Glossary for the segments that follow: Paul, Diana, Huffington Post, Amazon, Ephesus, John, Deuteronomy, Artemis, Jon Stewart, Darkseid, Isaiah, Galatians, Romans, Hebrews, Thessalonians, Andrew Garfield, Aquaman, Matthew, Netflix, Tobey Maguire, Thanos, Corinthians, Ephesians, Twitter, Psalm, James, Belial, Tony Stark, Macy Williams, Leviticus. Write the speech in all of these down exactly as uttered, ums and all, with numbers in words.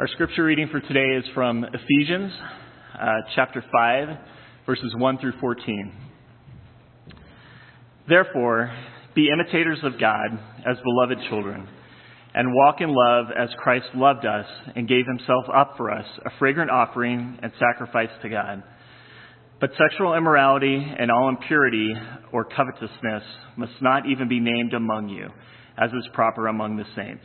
Our scripture reading for today is from Ephesians uh, chapter five, verses one through fourteen. Therefore, be imitators of God as beloved children, and walk in love as Christ loved us and gave himself up for us, a fragrant offering and sacrifice to God. But sexual immorality and all impurity or covetousness must not even be named among you, as is proper among the saints.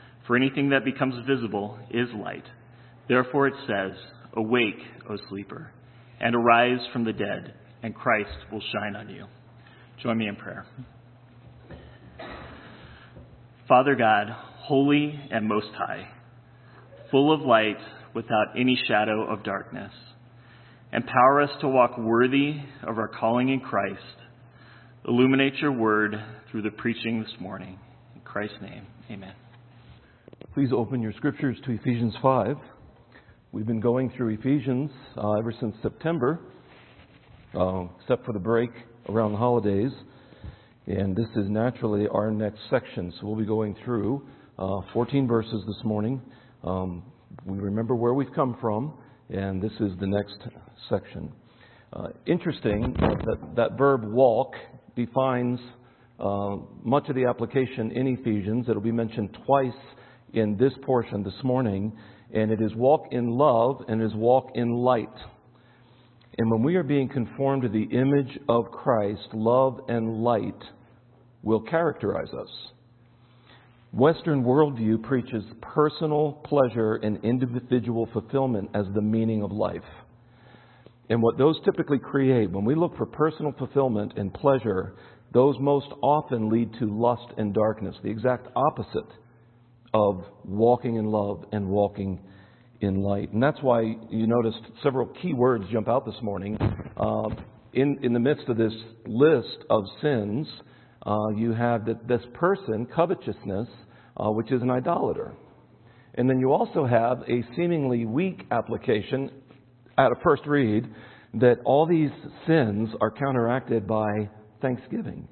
For anything that becomes visible is light. Therefore it says, awake, O sleeper, and arise from the dead, and Christ will shine on you. Join me in prayer. Father God, holy and most high, full of light without any shadow of darkness, empower us to walk worthy of our calling in Christ. Illuminate your word through the preaching this morning. In Christ's name, amen. Please open your scriptures to Ephesians five. We've been going through Ephesians uh, ever since September, uh, except for the break around the holidays. And this is naturally our next section. So we'll be going through uh, fourteen verses this morning. Um, we remember where we've come from, and this is the next section. Uh, interesting that that verb walk defines uh, much of the application in Ephesians. It'll be mentioned twice in this portion this morning, and it is walk in love and it is walk in light. And when we are being conformed to the image of Christ, love and light will characterize us. Western worldview preaches personal pleasure and individual fulfillment as the meaning of life. And what those typically create, when we look for personal fulfillment and pleasure, those most often lead to lust and darkness, the exact opposite of walking in love and walking in light. And that's why you noticed several key words jump out this morning. Uh, in, in the midst of this list of sins, uh, you have that this person, covetousness, uh, which is an idolater. And then you also have a seemingly weak application at a first read that all these sins are counteracted by thanksgiving.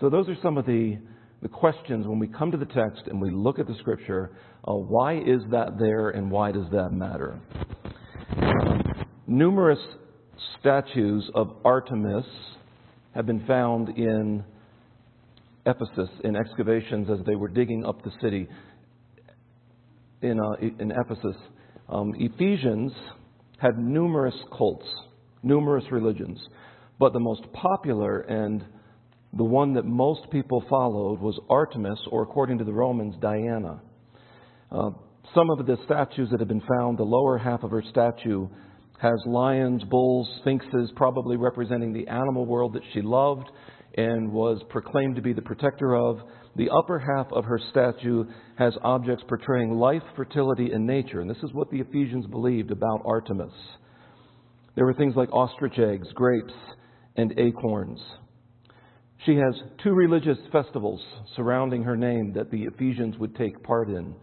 So those are some of the The questions when we come to the text and we look at the scripture, uh, why is that there and why does that matter? Numerous statues of Artemis have been found in Ephesus in excavations as they were digging up the city in, uh, in Ephesus. Um, Ephesians had numerous cults, numerous religions, but the most popular and the one that most people followed was Artemis, or according to the Romans, Diana. Uh, some of the statues that have been found, the lower half of her statue has lions, bulls, sphinxes, probably representing the animal world that she loved and was proclaimed to be the protector of. The upper half of her statue has objects portraying life, fertility, and nature. And this is what the Ephesians believed about Artemis. There were things like ostrich eggs, grapes, and acorns. She has two religious festivals surrounding her name that the Ephesians would take part in.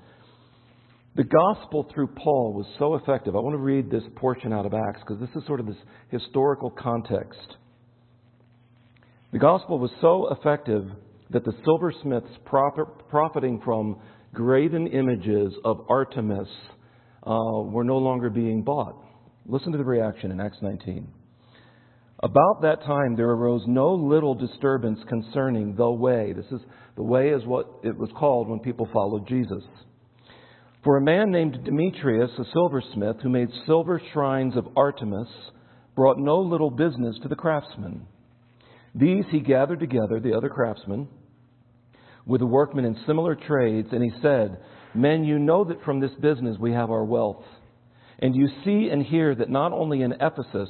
The gospel through Paul was so effective. I want to read this portion out of Acts because this is sort of this historical context. The gospel was so effective that the silversmiths profiting from graven images of Artemis uh, were no longer being bought. Listen to the reaction in Acts nineteen. About that time, there arose no little disturbance concerning the way. This is the way is what it was called when people followed Jesus. For a man named Demetrius, a silversmith, who made silver shrines of Artemis, brought no little business to the craftsmen. These he gathered together, the other craftsmen, with the workmen in similar trades, and he said, Men, you know that from this business we have our wealth. And you see and hear that not only in Ephesus,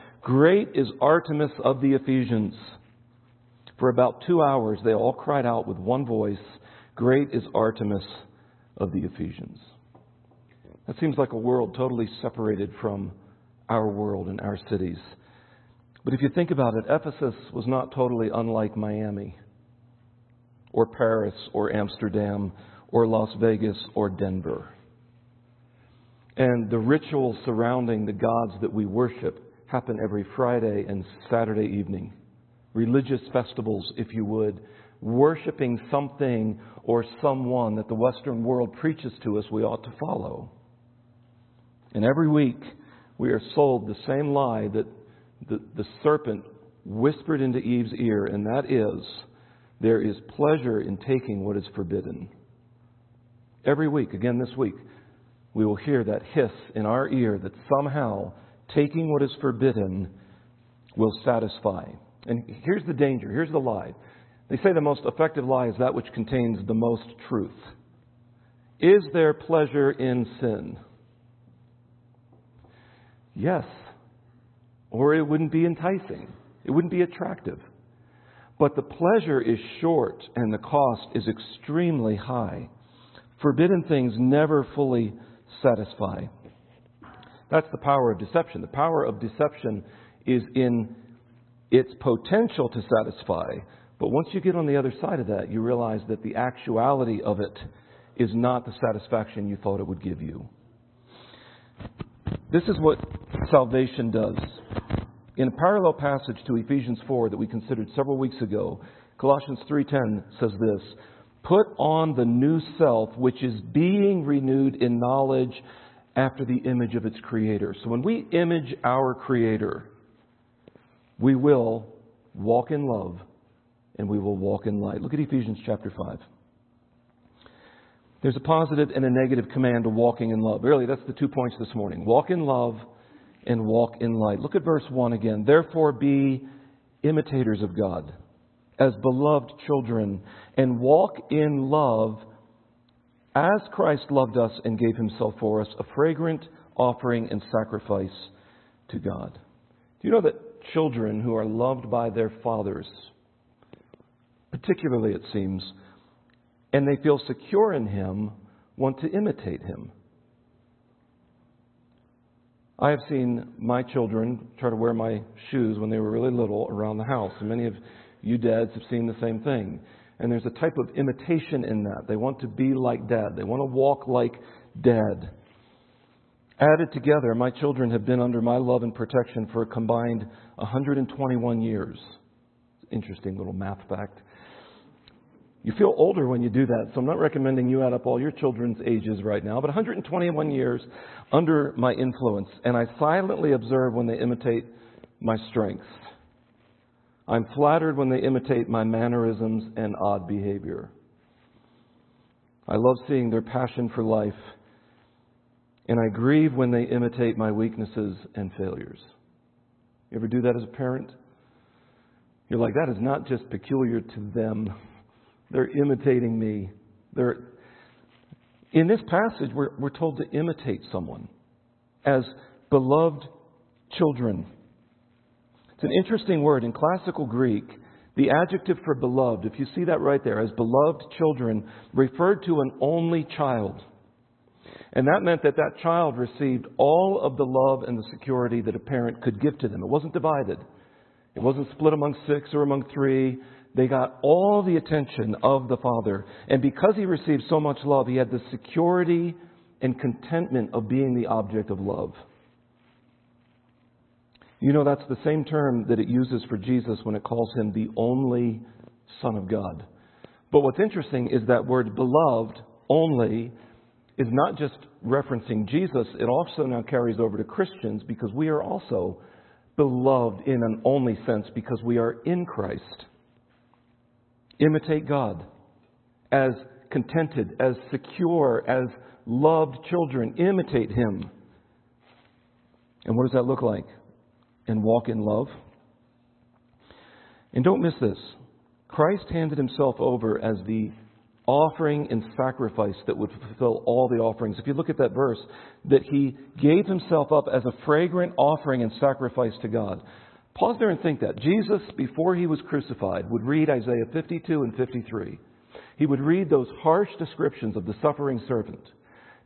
Great is Artemis of the Ephesians. For about two hours, they all cried out with one voice, Great is Artemis of the Ephesians. That seems like a world totally separated from our world and our cities. But if you think about it, Ephesus was not totally unlike Miami or Paris or Amsterdam or Las Vegas or Denver. And the rituals surrounding the gods that we worship happen every Friday and Saturday evening. Religious festivals, if you would, worshiping something or someone that the Western world preaches to us we ought to follow. And every week we are sold the same lie that The, the serpent whispered into Eve's ear, and that is, there is pleasure in taking what is forbidden. Every week, again this week, we will hear that hiss in our ear that somehow taking what is forbidden will satisfy. And here's the danger, here's the lie. They say the most effective lie is that which contains the most truth. Is there pleasure in sin? Yes. Or it wouldn't be enticing. It wouldn't be attractive. But the pleasure is short and the cost is extremely high. Forbidden things never fully satisfy. That's the power of deception. The power of deception is in its potential to satisfy. But once you get on the other side of that, you realize that the actuality of it is not the satisfaction you thought it would give you. This is what salvation does. In a parallel passage to Ephesians four that we considered several weeks ago, Colossians three ten says this, Put on the new self, which is being renewed in knowledge after the image of its Creator. So when we image our Creator, we will walk in love and we will walk in light. Look at Ephesians chapter five. There's a positive and a negative command to walking in love. Really, that's the two points this morning. Walk in love and walk in light. Look at verse one again. Therefore be imitators of God as beloved children and walk in love as Christ loved us and gave himself for us, a fragrant offering and sacrifice to God. Do you know that children who are loved by their fathers, particularly it seems, and they feel secure in him, want to imitate him. I have seen my children try to wear my shoes when they were really little around the house. And many of you dads have seen the same thing. And there's a type of imitation in that. They want to be like dad. They want to walk like dad. Added together, my children have been under my love and protection for a combined one hundred twenty-one years. Interesting little math fact. You feel older when you do that, so I'm not recommending you add up all your children's ages right now, but one hundred twenty-one years under my influence, and I silently observe when they imitate my strengths. I'm flattered when they imitate my mannerisms and odd behavior. I love seeing their passion for life, and I grieve when they imitate my weaknesses and failures. You ever do that as a parent? You're like, that is not just peculiar to them. They're imitating me. They're... In this passage, we're, we're told to imitate someone as beloved children. It's an interesting word. In classical Greek, the adjective for beloved, if you see that right there, as beloved children, referred to an only child. And that meant that that child received all of the love and the security that a parent could give to them. It wasn't divided. It wasn't split among six or among three. They got all the attention of the Father. And because he received so much love, he had the security and contentment of being the object of love. You know, that's the same term that it uses for Jesus when it calls him the only Son of God. But what's interesting is that word beloved, only, is not just referencing Jesus. It also now carries over to Christians, because we are also beloved in an only sense because we are in Christ. Imitate God as contented, as secure, as loved children. Imitate him. And what does that look like? And walk in love. And don't miss this. Christ handed himself over as the offering and sacrifice that would fulfill all the offerings. If you look at that verse, that he gave himself up as a fragrant offering and sacrifice to God. Pause there and think that. Jesus, before he was crucified, would read Isaiah fifty-two and fifty-three. He would read those harsh descriptions of the suffering servant.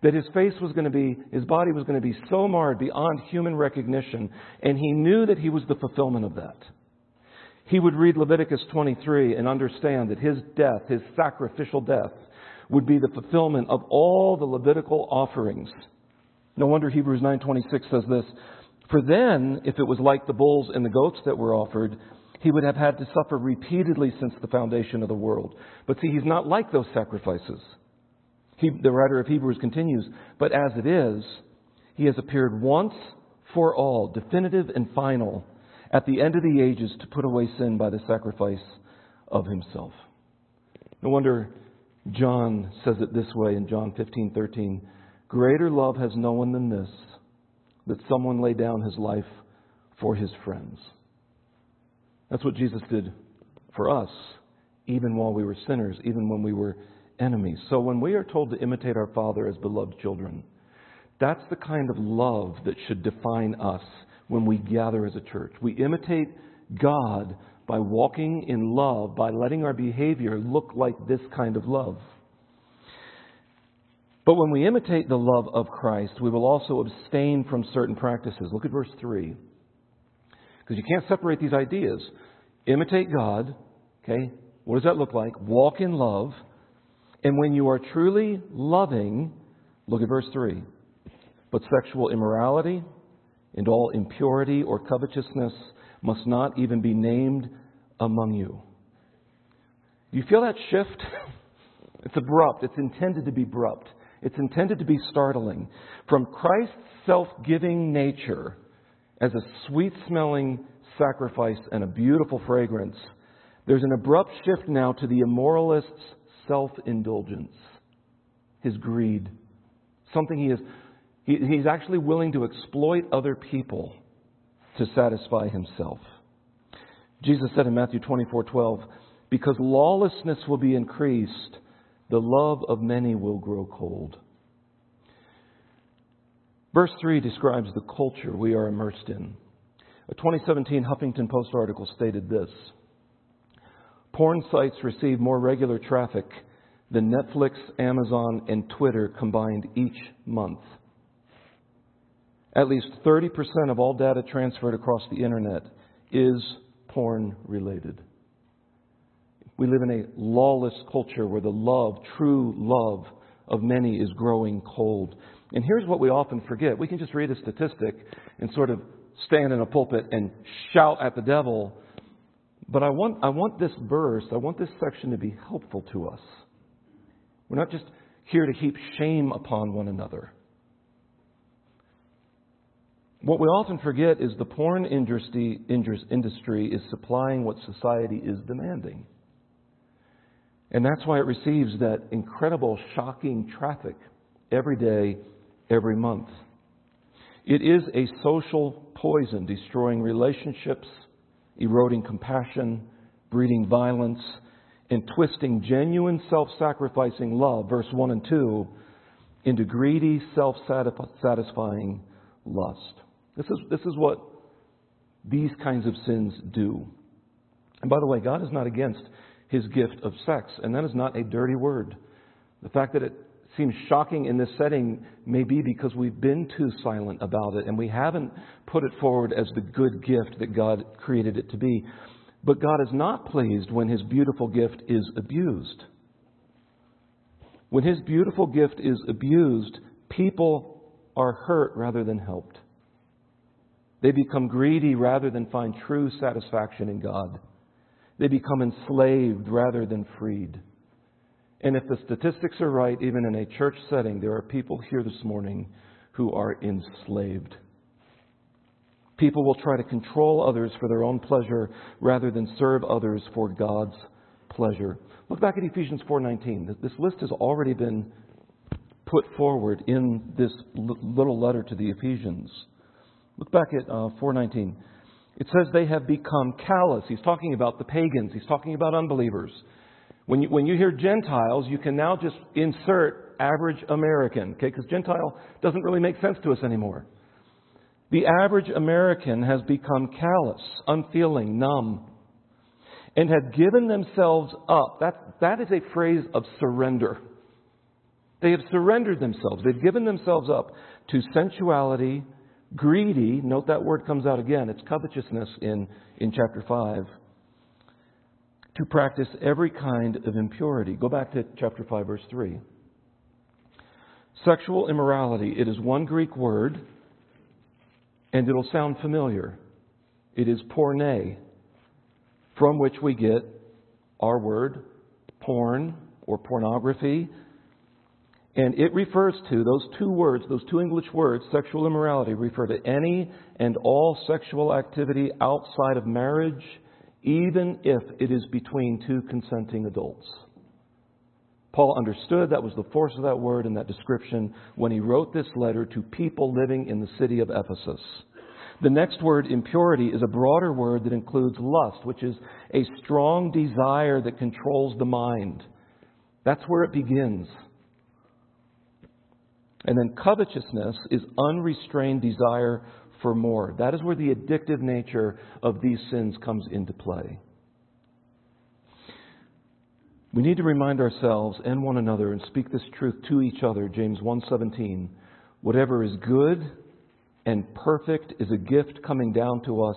That his face was going to be, his body was going to be so marred beyond human recognition. And he knew that he was the fulfillment of that. He would read Leviticus twenty-three and understand that his death, his sacrificial death, would be the fulfillment of all the Levitical offerings. No wonder Hebrews nine twenty-six says this. For then, if it was like the bulls and the goats that were offered, he would have had to suffer repeatedly since the foundation of the world. But see, he's not like those sacrifices. He, the writer of Hebrews continues, but as it is, he has appeared once for all, definitive and final, at the end of the ages to put away sin by the sacrifice of himself. No wonder John says it this way in John fifteen thirteen. Greater love has no one than this, that someone lay down his life for his friends. That's what Jesus did for us, even while we were sinners, even when we were enemies. So when we are told to imitate our Father as beloved children, that's the kind of love that should define us when we gather as a church. We imitate God by walking in love, by letting our behavior look like this kind of love. But when we imitate the love of Christ, we will also abstain from certain practices. Look at verse three. Because you can't separate these ideas. Imitate God. Okay. What does that look like? Walk in love. And when you are truly loving, look at verse three. But sexual immorality and all impurity or covetousness must not even be named among you. Do you feel that shift? It's abrupt. It's intended to be abrupt. It's intended to be startling. From Christ's self-giving nature as a sweet-smelling sacrifice and a beautiful fragrance, there's an abrupt shift now to the immoralist's self-indulgence, his greed, something he is, he, he's actually willing to exploit other people to satisfy himself. Jesus said in Matthew twenty-four twelve, because lawlessness will be increased, the love of many will grow cold. Verse three describes the culture we are immersed in. A twenty seventeen Huffington Post article stated this. Porn sites receive more regular traffic than Netflix, Amazon, and Twitter combined each month. At least thirty percent of all data transferred across the internet is porn related. We live in a lawless culture where the love, true love of many is growing cold. And here's what we often forget. We can just read a statistic and sort of stand in a pulpit and shout at the devil. But I want I want this verse, I want this section to be helpful to us. We're not just here to heap shame upon one another. What we often forget is the porn industry, industry is supplying what society is demanding. And that's why it receives that incredible, shocking traffic every day, every month. It is a social poison, destroying relationships, eroding compassion, breeding violence, and twisting genuine self-sacrificing love, verse one and two, into greedy, self-satisfying lust. This is, this is what these kinds of sins do. And by the way, God is not against his gift of sex, and that is not a dirty word. The fact that it seems shocking in this setting may be because we've been too silent about it and we haven't put it forward as the good gift that God created it to be. But God is not pleased when his beautiful gift is abused. When his beautiful gift is abused, people are hurt rather than helped. They become greedy rather than find true satisfaction in God. They become enslaved rather than freed. And if the statistics are right, even in a church setting, there are people here this morning who are enslaved. People will try to control others for their own pleasure rather than serve others for God's pleasure. Look back at Ephesians four nineteen. This list has already been put forward in this little letter to the Ephesians. Look back at uh, four nineteen. It says they have become callous. He's talking about the pagans. He's talking about unbelievers. When you, when you hear Gentiles, you can now just insert average American, okay? Because Gentile doesn't really make sense to us anymore. The average American has become callous, unfeeling, numb, and have given themselves up. That, that is a phrase of surrender. They have surrendered themselves. They've given themselves up to sensuality, greedy. Note that word comes out again. It's covetousness in, in chapter five. To practice every kind of impurity. Go back to chapter five, verse three. Sexual immorality. It is one Greek word, and it'll sound familiar. It is porne, from which we get our word porn or pornography. And it refers to those two words, those two English words, sexual immorality, refer to any and all sexual activity outside of marriage, even if it is between two consenting adults. Paul understood that was the force of that word and that description when he wrote this letter to people living in the city of Ephesus. The next word, impurity, is a broader word that includes lust, which is a strong desire that controls the mind. That's where it begins. And then covetousness is unrestrained desire for more. That is where the addictive nature of these sins comes into play. We need to remind ourselves and one another and speak this truth to each other. James one seventeen, whatever is good and perfect is a gift coming down to us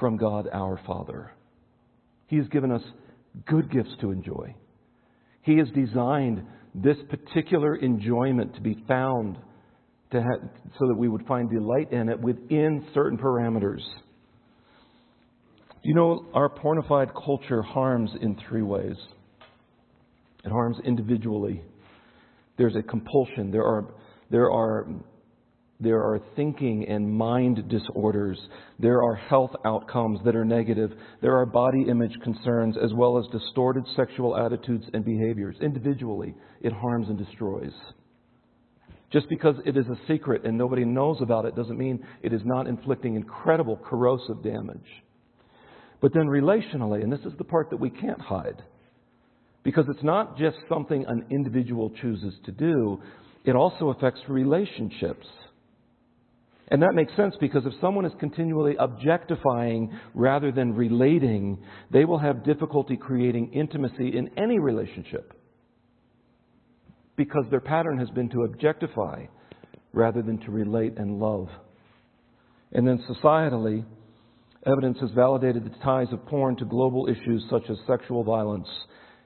from God our Father. He has given us good gifts to enjoy. He has designed this particular enjoyment to be found to have, so that we would find delight in it within certain parameters. You know, our pornified culture harms in three ways. It harms individually. There's a compulsion. There are, there are, there are thinking and mind disorders. There are health outcomes that are negative. There are body image concerns as well as distorted sexual attitudes and behaviors. Individually, it harms and destroys. Just because it is a secret and nobody knows about it doesn't mean it is not inflicting incredible corrosive damage. But then relationally, and this is the part that we can't hide, because it's not just something an individual chooses to do, it also affects relationships. And that makes sense because if someone is continually objectifying rather than relating, they will have difficulty creating intimacy in any relationship because their pattern has been to objectify rather than to relate and love. And then societally, evidence has validated the ties of porn to global issues such as sexual violence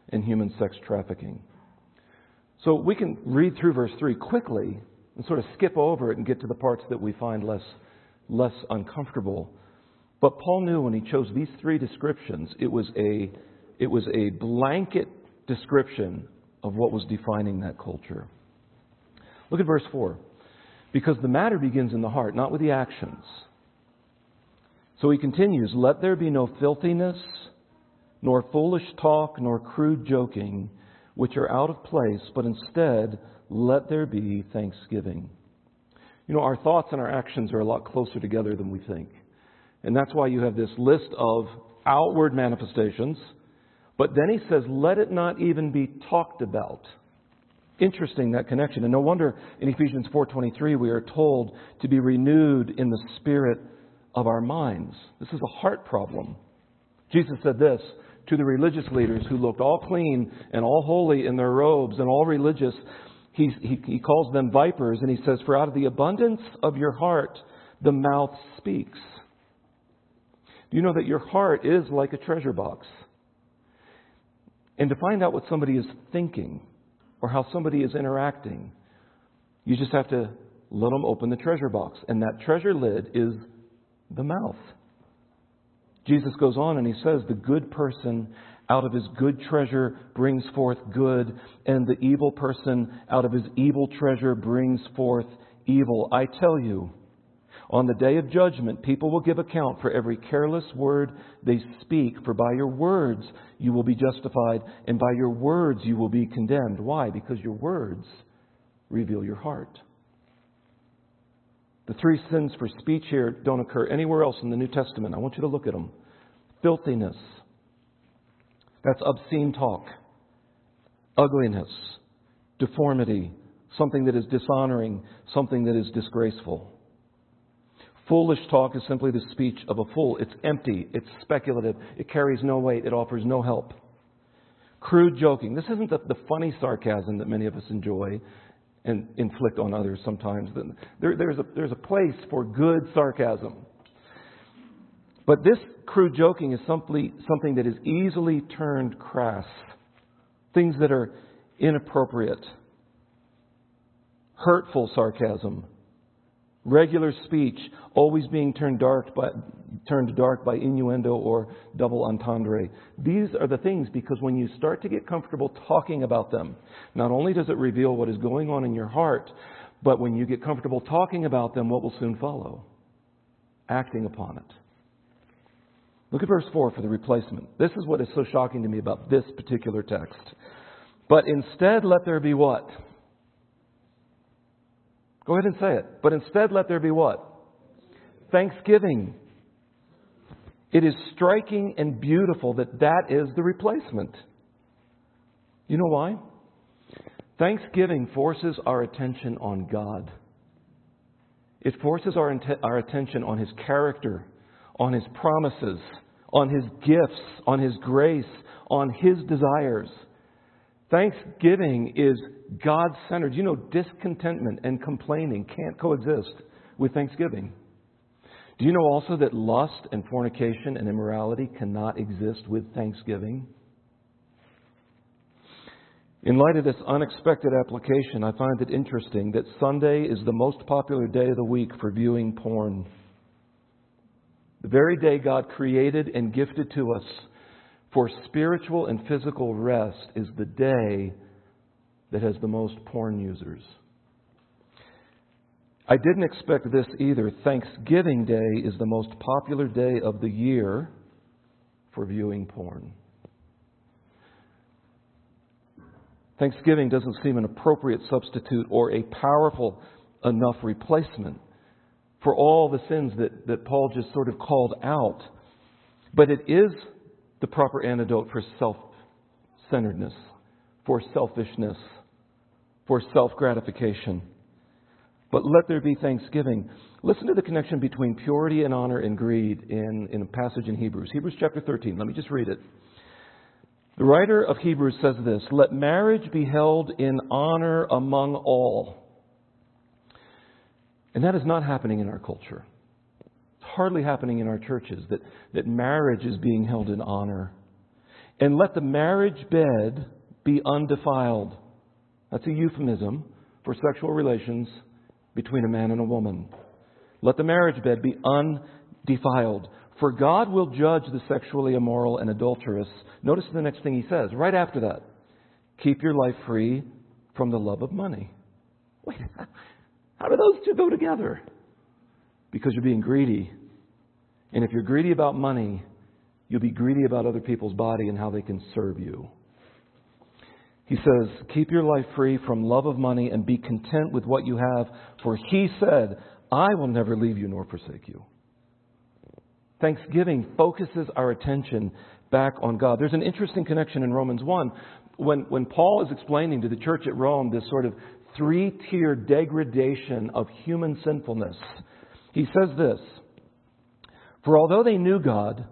and human sex trafficking. So we can read through verse three quickly and sort of skip over it and get to the parts that we find less, less uncomfortable. But Paul knew when he chose these three descriptions, it was a, it was a blanket description of what was defining that culture. Look at verse four. Because the matter begins in the heart, not with the actions. So he continues, let there be no filthiness, nor foolish talk, nor crude joking, which are out of place, but instead, let there be thanksgiving. You know, our thoughts and our actions are a lot closer together than we think. And that's why you have this list of outward manifestations. But then he says, let it not even be talked about. Interesting, that connection. And no wonder in Ephesians four twenty-three, we are told to be renewed in the spirit of our minds. This is a heart problem. Jesus said this to the religious leaders who looked all clean and all holy in their robes and all religious. He, he, he calls them vipers, and he says, for out of the abundance of your heart, the mouth speaks. Do you know that your heart is like a treasure box? And to find out what somebody is thinking or how somebody is interacting You just have to let them open the treasure box. And that treasure lid is the mouth. Jesus goes on and he says, the good person out of his good treasure brings forth good, and the evil person out of his evil treasure brings forth evil. I tell you, on the day of judgment, people will give account for every careless word they speak. For by your words you will be justified, and by your words you will be condemned. Why? Because your words reveal your heart. The three sins for speech here don't occur anywhere else in the New Testament. I want you to look at them. Filthiness. That's obscene talk. Ugliness. Deformity. Something that is dishonoring. Something that is disgraceful. Foolish talk is simply the speech of a fool. It's empty. It's speculative. It carries no weight. It offers no help. Crude joking. This isn't the, the funny sarcasm that many of us enjoy and inflict on others sometimes. There, there's, a, there's a place for good sarcasm. But this crude joking is simply something that is easily turned crass. Things that are inappropriate. Hurtful sarcasm. Regular speech, always being turned dark by, turned dark by innuendo or double entendre. These are the things, because when you start to get comfortable talking about them, not only does it reveal what is going on in your heart, but when you get comfortable talking about them, what will soon follow? Acting upon it. Look at verse four for the replacement. This is what is so shocking to me about this particular text. But instead, let there be what? Go ahead and say it. But instead, let there be what? Thanksgiving. It is striking and beautiful that that is the replacement. You know why? Thanksgiving forces our attention on God. It forces our, our attention on His character, on His promises, on His gifts, on His grace, on His desires. Thanksgiving is God-centered. You know, discontentment and complaining can't coexist with thanksgiving. Do you know also that lust and fornication and immorality cannot exist with thanksgiving? In light of this unexpected application, I find it interesting that Sunday is the most popular day of the week for viewing porn. The very day God created and gifted to us for spiritual and physical rest is the day that has the most porn users. I didn't expect this either. Thanksgiving Day is the most popular day of the year for viewing porn. Thanksgiving doesn't seem an appropriate substitute or a powerful enough replacement for all the sins that, that Paul just sort of called out. But it is the proper antidote for self-centeredness, for selfishness, for self-gratification. But let there be thanksgiving. Listen to the connection between purity and honor and greed in, in a passage in Hebrews. Hebrews chapter thirteen. Let me just read it. The writer of Hebrews says this, "Let marriage be held in honor among all." And that is not happening in our culture. It's hardly happening in our churches that, that marriage is being held in honor. "And let the marriage bed be undefiled." That's a euphemism for sexual relations between a man and a woman. "Let the marriage bed be undefiled, for God will judge the sexually immoral and adulterous." Notice the next thing he says, right after that. "Keep your life free from the love of money." Wait, how do those two go together? Because you're being greedy. And if you're greedy about money, you'll be greedy about other people's body and how they can serve you. He says, "Keep your life free from love of money and be content with what you have. For He said, I will never leave you nor forsake you." Thanksgiving focuses our attention back on God. There's an interesting connection in Romans one. When, when Paul is explaining to the church at Rome this sort of three-tier degradation of human sinfulness, he says this, "For although they knew God,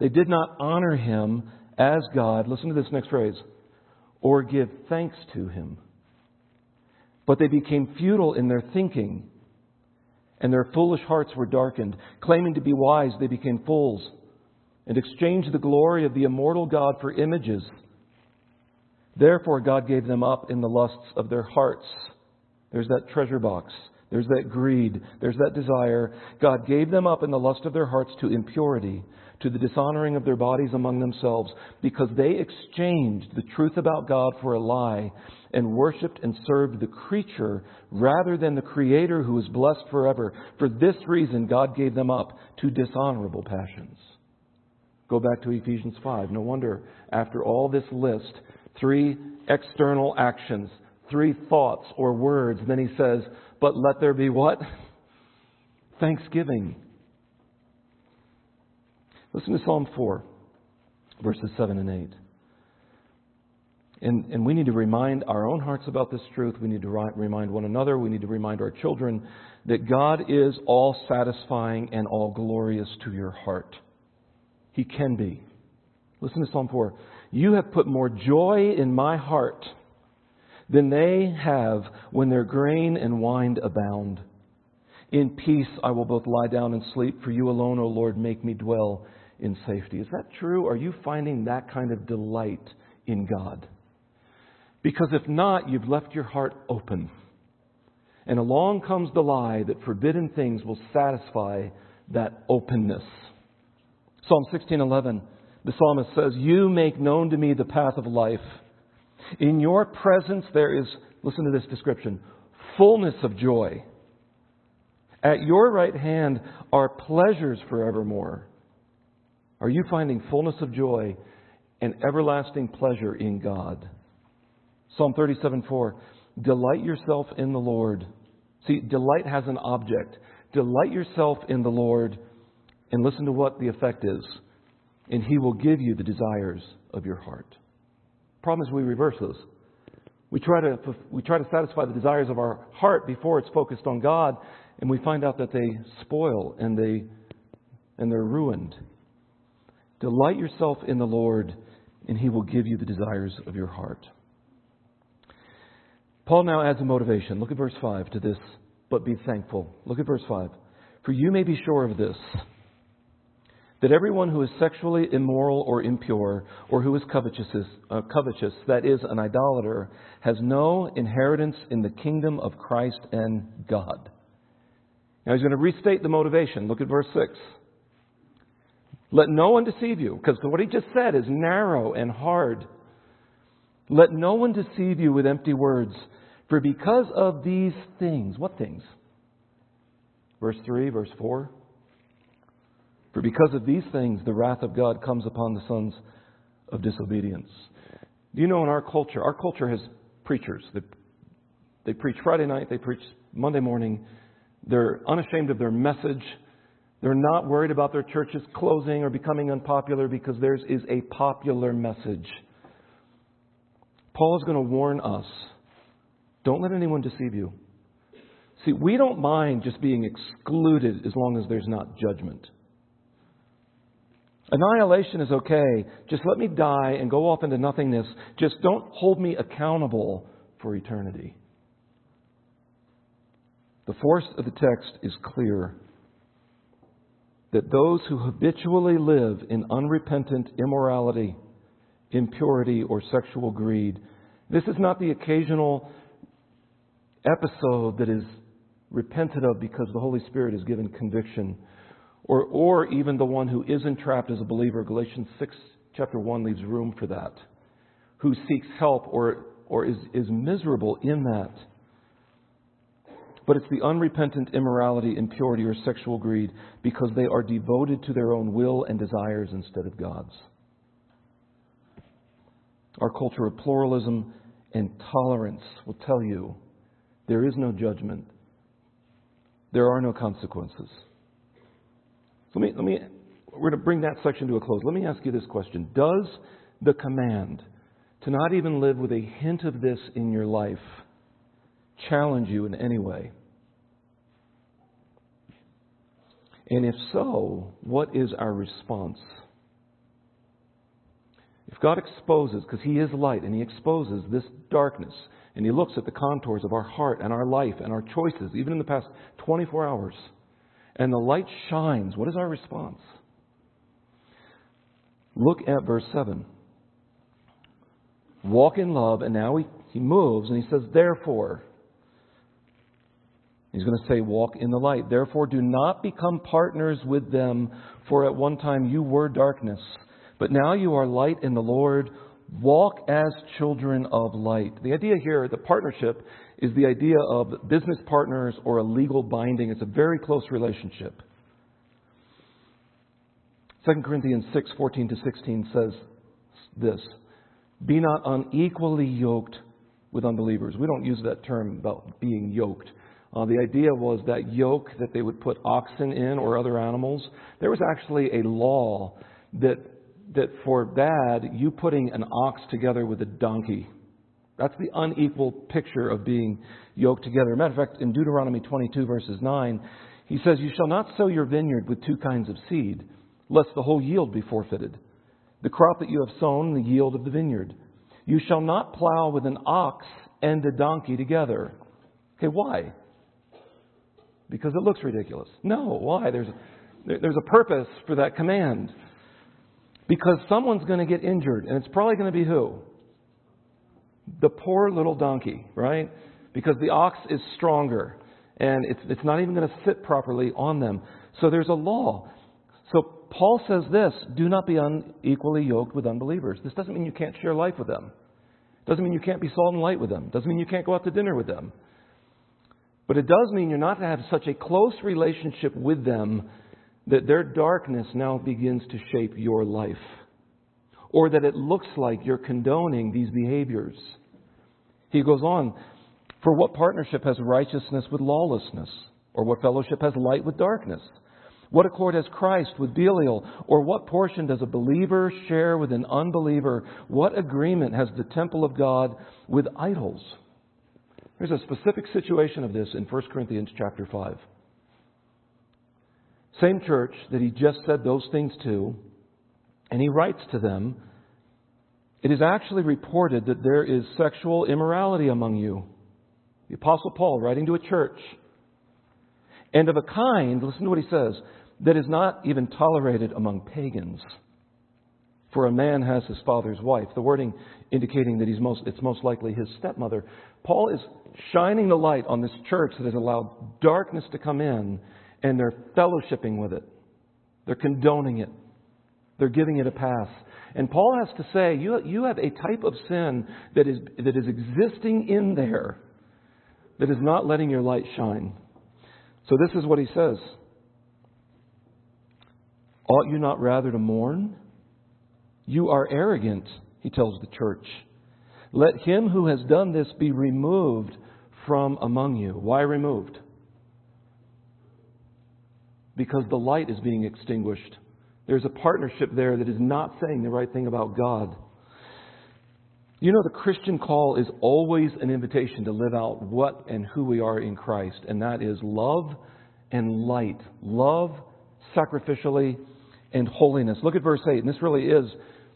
they did not honor Him as God." Listen to this next phrase. "Or give thanks to Him. But they became futile in their thinking, and their foolish hearts were darkened. Claiming to be wise, they became fools, and exchanged the glory of the immortal God for images. Therefore God gave them up in the lusts of their hearts There's that treasure box. There's that greed. There's that desire. God gave them up in the lust of their hearts to impurity, to the dishonoring of their bodies among themselves, because they exchanged the truth about God for a lie and worshipped and served the creature rather than the Creator, who is blessed forever. For this reason, God gave them up to dishonorable passions. Go back to Ephesians five. No wonder, after all this list, three external actions, three thoughts or words. Then he says, but let there be what? Thanksgiving. Listen to Psalm four, verses seven and eight. And, and we need to remind our own hearts about this truth. We need to ri- remind one another. We need to remind our children that God is all satisfying and all glorious to your heart. He can be. Listen to Psalm four. You have put more joy in my heart than they have when their grain and wine abound. In peace I will both lie down and sleep, for you alone, O Lord, make me dwell in safety. Is that true? Are you finding that kind of delight in God? Because if not, you've left your heart open. And along comes the lie that forbidden things will satisfy that openness. Psalm sixteen eleven, the psalmist says, you make known to me the path of life. In your presence there is, listen to this description, fullness of joy. At your right hand are pleasures forevermore. Are you finding fullness of joy and everlasting pleasure in God? Psalm thirty-seven four, delight yourself in the Lord. See, delight has an object. Delight yourself in the Lord, and listen to what the effect is. And He will give you the desires of your heart. Problem is, we reverse those. We try to we try to satisfy the desires of our heart before it's focused on God, and we find out that they spoil and they and they're ruined. Delight yourself in the Lord, and He will give you the desires of your heart. Paul now adds a motivation. Look at verse five to this, but be thankful. Look at verse five. For you may be sure of this, that everyone who is sexually immoral or impure, or who is covetous, uh, covetous, that is, an idolater, has no inheritance in the kingdom of Christ and God. Now he's going to restate the motivation. Look at verse six. Let no one deceive you, because what he just said is narrow and hard. Let no one deceive you with empty words, for because of these things, what things? Verse three, verse four. For because of these things, the wrath of God comes upon the sons of disobedience. Do you know, in our culture, our culture has preachers. They, they preach Friday night. They preach Monday morning. They're unashamed of their message. They're not worried about their churches closing or becoming unpopular, because theirs is a popular message. Paul is going to warn us. Don't let anyone deceive you. See, we don't mind just being excluded as long as there's not judgment. Annihilation is okay. Just let me die and go off into nothingness. Just don't hold me accountable for eternity. The force of the text is clear, that those who habitually live in unrepentant immorality, impurity, or sexual greed, this is not the occasional episode that is repented of because the Holy Spirit is given conviction. Or, or even the one who is entrapped as a believer. Galatians six, chapter one leaves room for that. Who seeks help or, or is, is miserable in that. But it's the unrepentant immorality, impurity, or sexual greed, because they are devoted to their own will and desires instead of God's. Our culture of pluralism and tolerance will tell you there is no judgment. There are no consequences. Let me, let me, we're going to bring that section to a close. Let me ask you this question. Does the command to not even live with a hint of this in your life challenge you in any way? And if so, what is our response? If God exposes, because He is light and He exposes this darkness, and He looks at the contours of our heart and our life and our choices, even in the past twenty-four hours, and the light shines, what is our response? Look at verse seven. Walk in love. And now he, he moves and he says, therefore, He's going to say, walk in the light. Therefore, do not become partners with them, for at one time you were darkness, but now you are light in the Lord. Walk as children of light. The idea here, the partnership, is the idea of business partners or a legal binding. It's a very close relationship. Second Corinthians six fourteen to sixteen says this: be not unequally yoked with unbelievers. We don't use that term about being yoked. Uh, the idea was that yoke that they would put oxen in or other animals. There was actually a law that that forbade you putting an ox together with a donkey. That's the unequal picture of being yoked together. As a matter of fact, in Deuteronomy twenty-two verses nine, he says, you shall not sow your vineyard with two kinds of seed, lest the whole yield be forfeited. The crop that you have sown, the yield of the vineyard. You shall not plow with an ox and a donkey together. Okay, why? Because it looks ridiculous. No, why? There's there's a purpose for that command. Because someone's going to get injured, and it's probably going to be who? The poor little donkey, right? Because the ox is stronger, and it's it's not even going to sit properly on them. So there's a law. So Paul says this: do not be unequally yoked with unbelievers. This doesn't mean you can't share life with them. It doesn't mean you can't be salt and light with them. It doesn't mean you can't go out to dinner with them. But it does mean you're not to have such a close relationship with them that their darkness now begins to shape your life, or that it looks like you're condoning these behaviors. He goes on, for what partnership has righteousness with lawlessness? Or what fellowship has light with darkness? What accord has Christ with Belial? Or what portion does a believer share with an unbeliever? What agreement has the temple of God with idols? There's a specific situation of this in First Corinthians chapter five. Same church that he just said those things to, and he writes to them, it is actually reported that there is sexual immorality among you. The Apostle Paul writing to a church. And of a kind, listen to what he says, that is not even tolerated among pagans. For a man has his father's wife. The wording indicating that he's most, it's most likely his stepmother. Paul is shining the light on this church that has allowed darkness to come in, and they're fellowshipping with it. They're condoning it. They're giving it a pass. And Paul has to say, you, you have a type of sin that is, that is existing in there that is not letting your light shine. So this is what he says. Ought you not rather to mourn? You are arrogant, he tells the church. Let him who has done this be removed from among you. Why removed? Because the light is being extinguished. There's a partnership there that is not saying the right thing about God. You know, the Christian call is always an invitation to live out what and who we are in Christ. And that is love and light. Love sacrificially and holiness. Look at verse eight. And this really is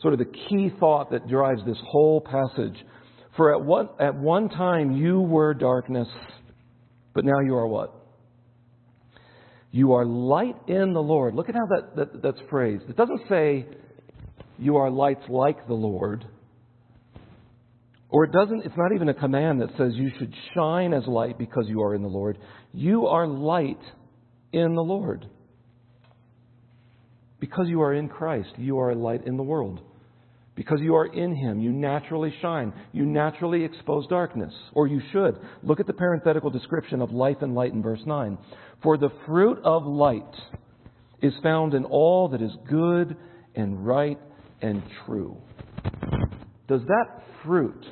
sort of the key thought that drives this whole passage. For at one, at one time you were darkness, but now you are what? You are light in the Lord. Look at how that, that that's phrased. It doesn't say you are lights like the Lord. Or it doesn't, it's not even a command that says you should shine as light because you are in the Lord. You are light in the Lord. Because you are in Christ, you are a light in the world. Because you are in Him, you naturally shine. You naturally expose darkness. Or you should. Look at the parenthetical description of life and light in verse nine. For the fruit of light is found in all that is good and right and true. Does that fruit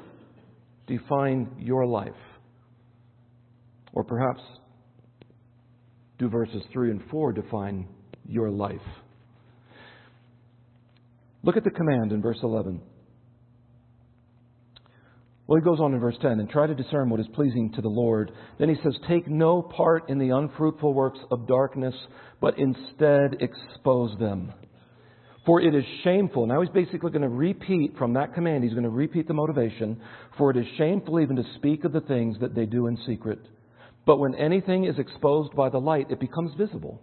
define your life? Or perhaps do verses three and four define your life? Look at the command in verse eleven. Well, he goes on in verse ten, and try to discern what is pleasing to the Lord. Then he says, take no part in the unfruitful works of darkness, but instead expose them. For it is shameful. Now he's basically going to repeat from that command. He's going to repeat the motivation. For it is shameful even to speak of the things that they do in secret. But when anything is exposed by the light, it becomes visible.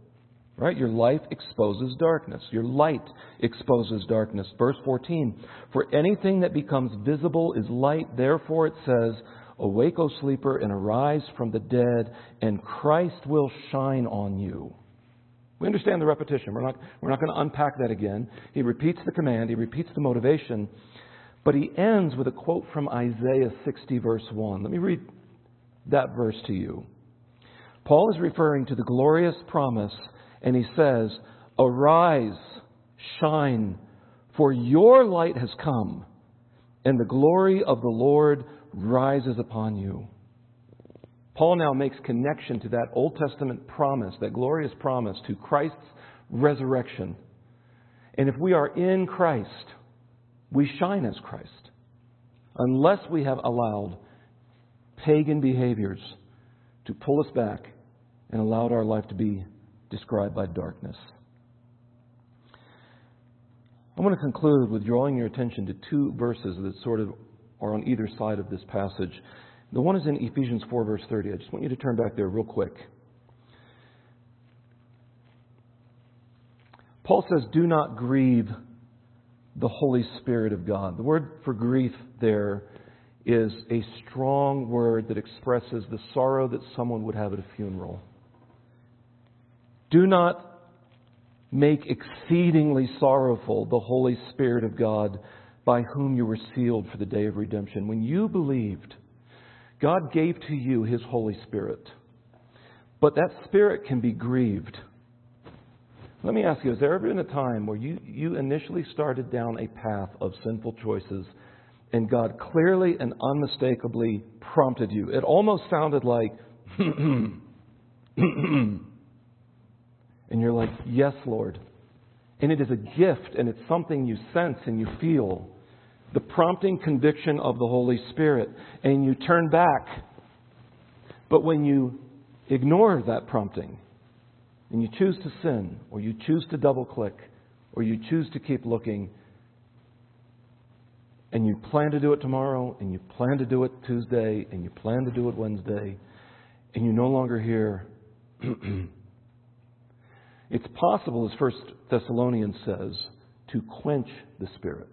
Right? Your life exposes darkness. Your light exposes darkness. Verse fourteen. For anything that becomes visible is light. Therefore it says, Awake, O sleeper, and arise from the dead, and Christ will shine on you. We understand the repetition. We're not, we're not going to unpack that again. He repeats the command. He repeats the motivation. But he ends with a quote from Isaiah sixty, verse one. Let me read that verse to you. Paul is referring to the glorious promise, and he says, "Arise, shine, for your light has come, and the glory of the Lord rises upon you." Paul now makes connection to that Old Testament promise, that glorious promise to Christ's resurrection. And if we are in Christ, we shine as Christ, unless we have allowed pagan behaviors to pull us back and allowed our life to be described by darkness. I want to conclude with drawing your attention to two verses that sort of are on either side of this passage. The one is in Ephesians four, verse thirty. I just want you to turn back there real quick. Paul says, "Do not grieve the Holy Spirit of God." The word for grief there is a strong word that expresses the sorrow that someone would have at a funeral. Do not make exceedingly sorrowful the Holy Spirit of God, by whom you were sealed for the day of redemption. When you believed, God gave to you His Holy Spirit. But that Spirit can be grieved. Let me ask you, has there ever been a time where you, you initially started down a path of sinful choices and God clearly and unmistakably prompted you? It almost sounded like, and you're like, "Yes, Lord." And it is a gift, and it's something you sense and you feel. The prompting conviction of the Holy Spirit. And you turn back. But when you ignore that prompting, and you choose to sin, or you choose to double click, or you choose to keep looking, and you plan to do it tomorrow, and you plan to do it Tuesday, and you plan to do it Wednesday, and you no longer hear, it's possible, as First Thessalonians says, to quench the Spirit.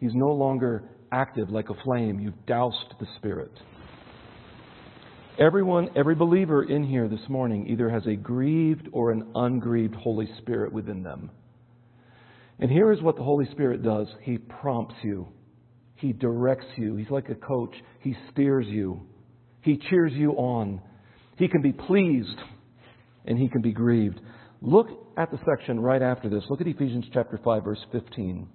He's no longer active like a flame. You've doused the Spirit. Everyone, every believer in here this morning either has a grieved or an ungrieved Holy Spirit within them. And here is what the Holy Spirit does. He prompts you. He directs you. He's like a coach. He steers you. He cheers you on. He can be pleased and He can be grieved. Look at the section right after this. Look at Ephesians chapter five, verse fifteen.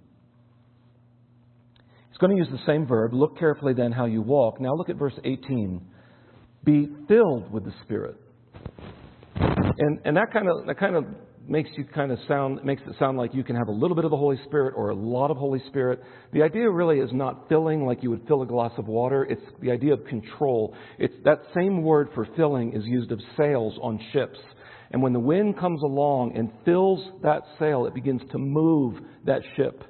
It's going to use the same verb. Look carefully then how you walk. Now look at verse eighteen. Be filled with the Spirit. And and that kind of that kind of makes you kind of sound makes it sound like you can have a little bit of the Holy Spirit or a lot of Holy Spirit. The idea really is not filling like you would fill a glass of water. It's the idea of control. It's that same word for filling is used of sails on ships. And when the wind comes along and fills that sail, it begins to move that ship.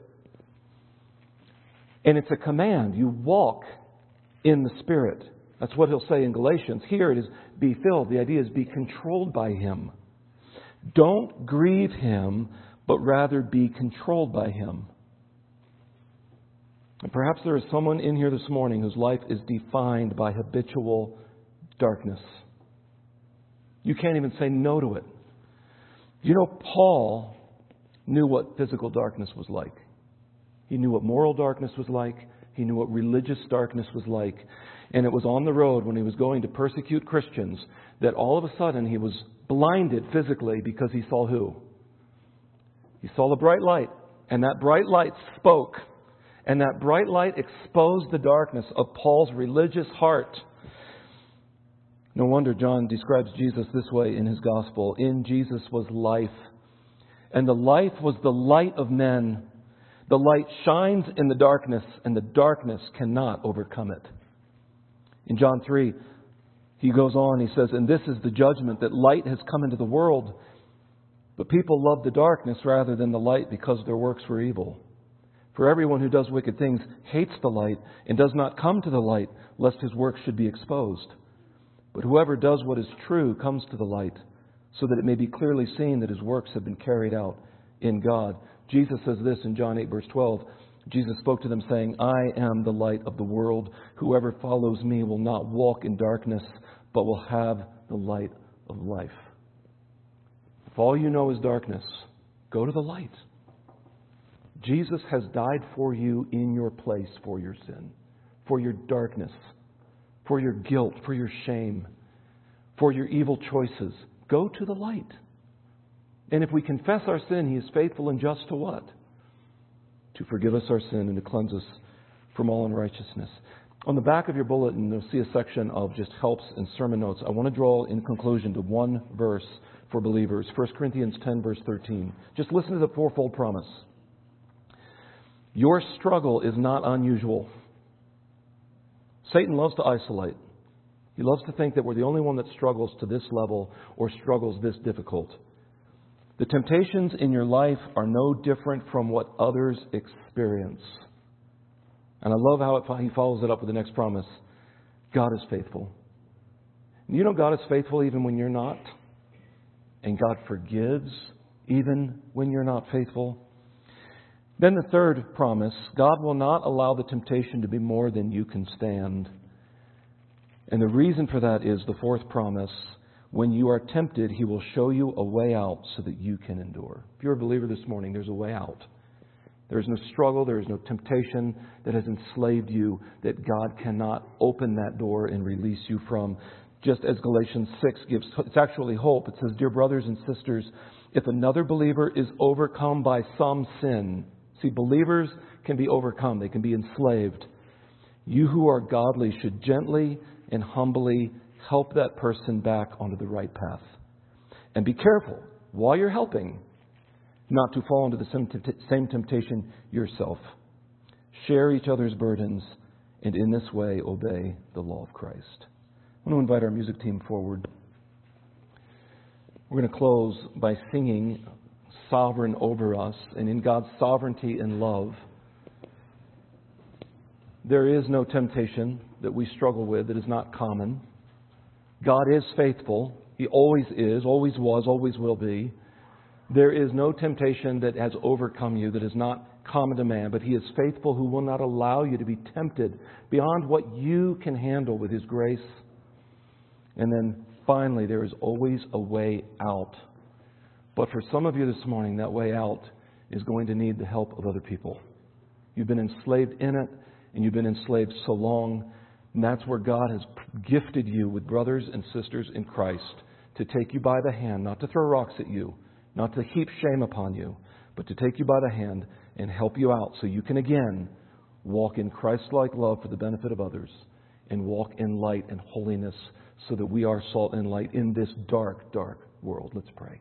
And it's a command. You walk in the Spirit. That's what he'll say in Galatians. Here it is, be filled. The idea is be controlled by Him. Don't grieve Him, but rather be controlled by Him. And perhaps there is someone in here this morning whose life is defined by habitual darkness. You can't even say no to it. You know, Paul knew what physical darkness was like. He knew what moral darkness was like. He knew what religious darkness was like. And it was on the road when he was going to persecute Christians that all of a sudden he was blinded physically because he saw who? He saw the bright light, and that bright light spoke, and that bright light exposed the darkness of Paul's religious heart. No wonder John describes Jesus this way in his gospel. In Jesus was life, and the life was the light of men. The light shines in the darkness, and the darkness cannot overcome it. In John three, he goes on, he says, "And this is the judgment, that light has come into the world, but people loved the darkness rather than the light because their works were evil. For everyone who does wicked things hates the light and does not come to the light, lest his works should be exposed. But whoever does what is true comes to the light, so that it may be clearly seen that his works have been carried out in God." Jesus says this in John eight, verse twelve, Jesus spoke to them, saying, I am the light of the world. Whoever follows me will not walk in darkness, but will have the light of life. If all you know is darkness, go to the light. Jesus has died for you in your place for your sin, for your darkness, for your guilt, for your shame, for your evil choices. Go to the light. And if we confess our sin, He is faithful and just to what? To forgive us our sin and to cleanse us from all unrighteousness. On the back of your bulletin, you'll see a section of just helps and sermon notes. I want to draw in conclusion to one verse for believers, First Corinthians ten, verse thirteen. Just listen to the fourfold promise. Your struggle is not unusual. Satan loves to isolate. He loves to think that we're the only one that struggles to this level or struggles this difficult. The temptations in your life are no different from what others experience. And I love how it, he follows it up with the next promise. God is faithful. And you know God is faithful even when you're not. And God forgives even when you're not faithful. Then the third promise, God will not allow the temptation to be more than you can stand. And the reason for that is the fourth promise, when you are tempted, He will show you a way out so that you can endure. If you're a believer this morning, there's a way out. There is no struggle, there is no temptation that has enslaved you that God cannot open that door and release you from. Just as Galatians six gives, it's actually hope. It says, dear brothers and sisters, if another believer is overcome by some sin, see, believers can be overcome, they can be enslaved. You who are godly should gently and humbly help that person back onto the right path. And be careful, while you're helping, not to fall into the same temptation yourself. Share each other's burdens, and in this way obey the law of Christ. I want to invite our music team forward. We're going to close by singing Sovereign Over Us, and in God's sovereignty and love, there is no temptation that we struggle with that is not common. God is faithful. He always is, always was, always will be. There is no temptation that has overcome you that is not common to man, but He is faithful who will not allow you to be tempted beyond what you can handle with His grace. And then finally, there is always a way out. But for some of you this morning, that way out is going to need the help of other people. You've been enslaved in it, and you've been enslaved so long. And that's where God has gifted you with brothers and sisters in Christ to take you by the hand, not to throw rocks at you, not to heap shame upon you, but to take you by the hand and help you out so you can again walk in Christ-like love for the benefit of others and walk in light and holiness so that we are salt and light in this dark, dark world. Let's pray.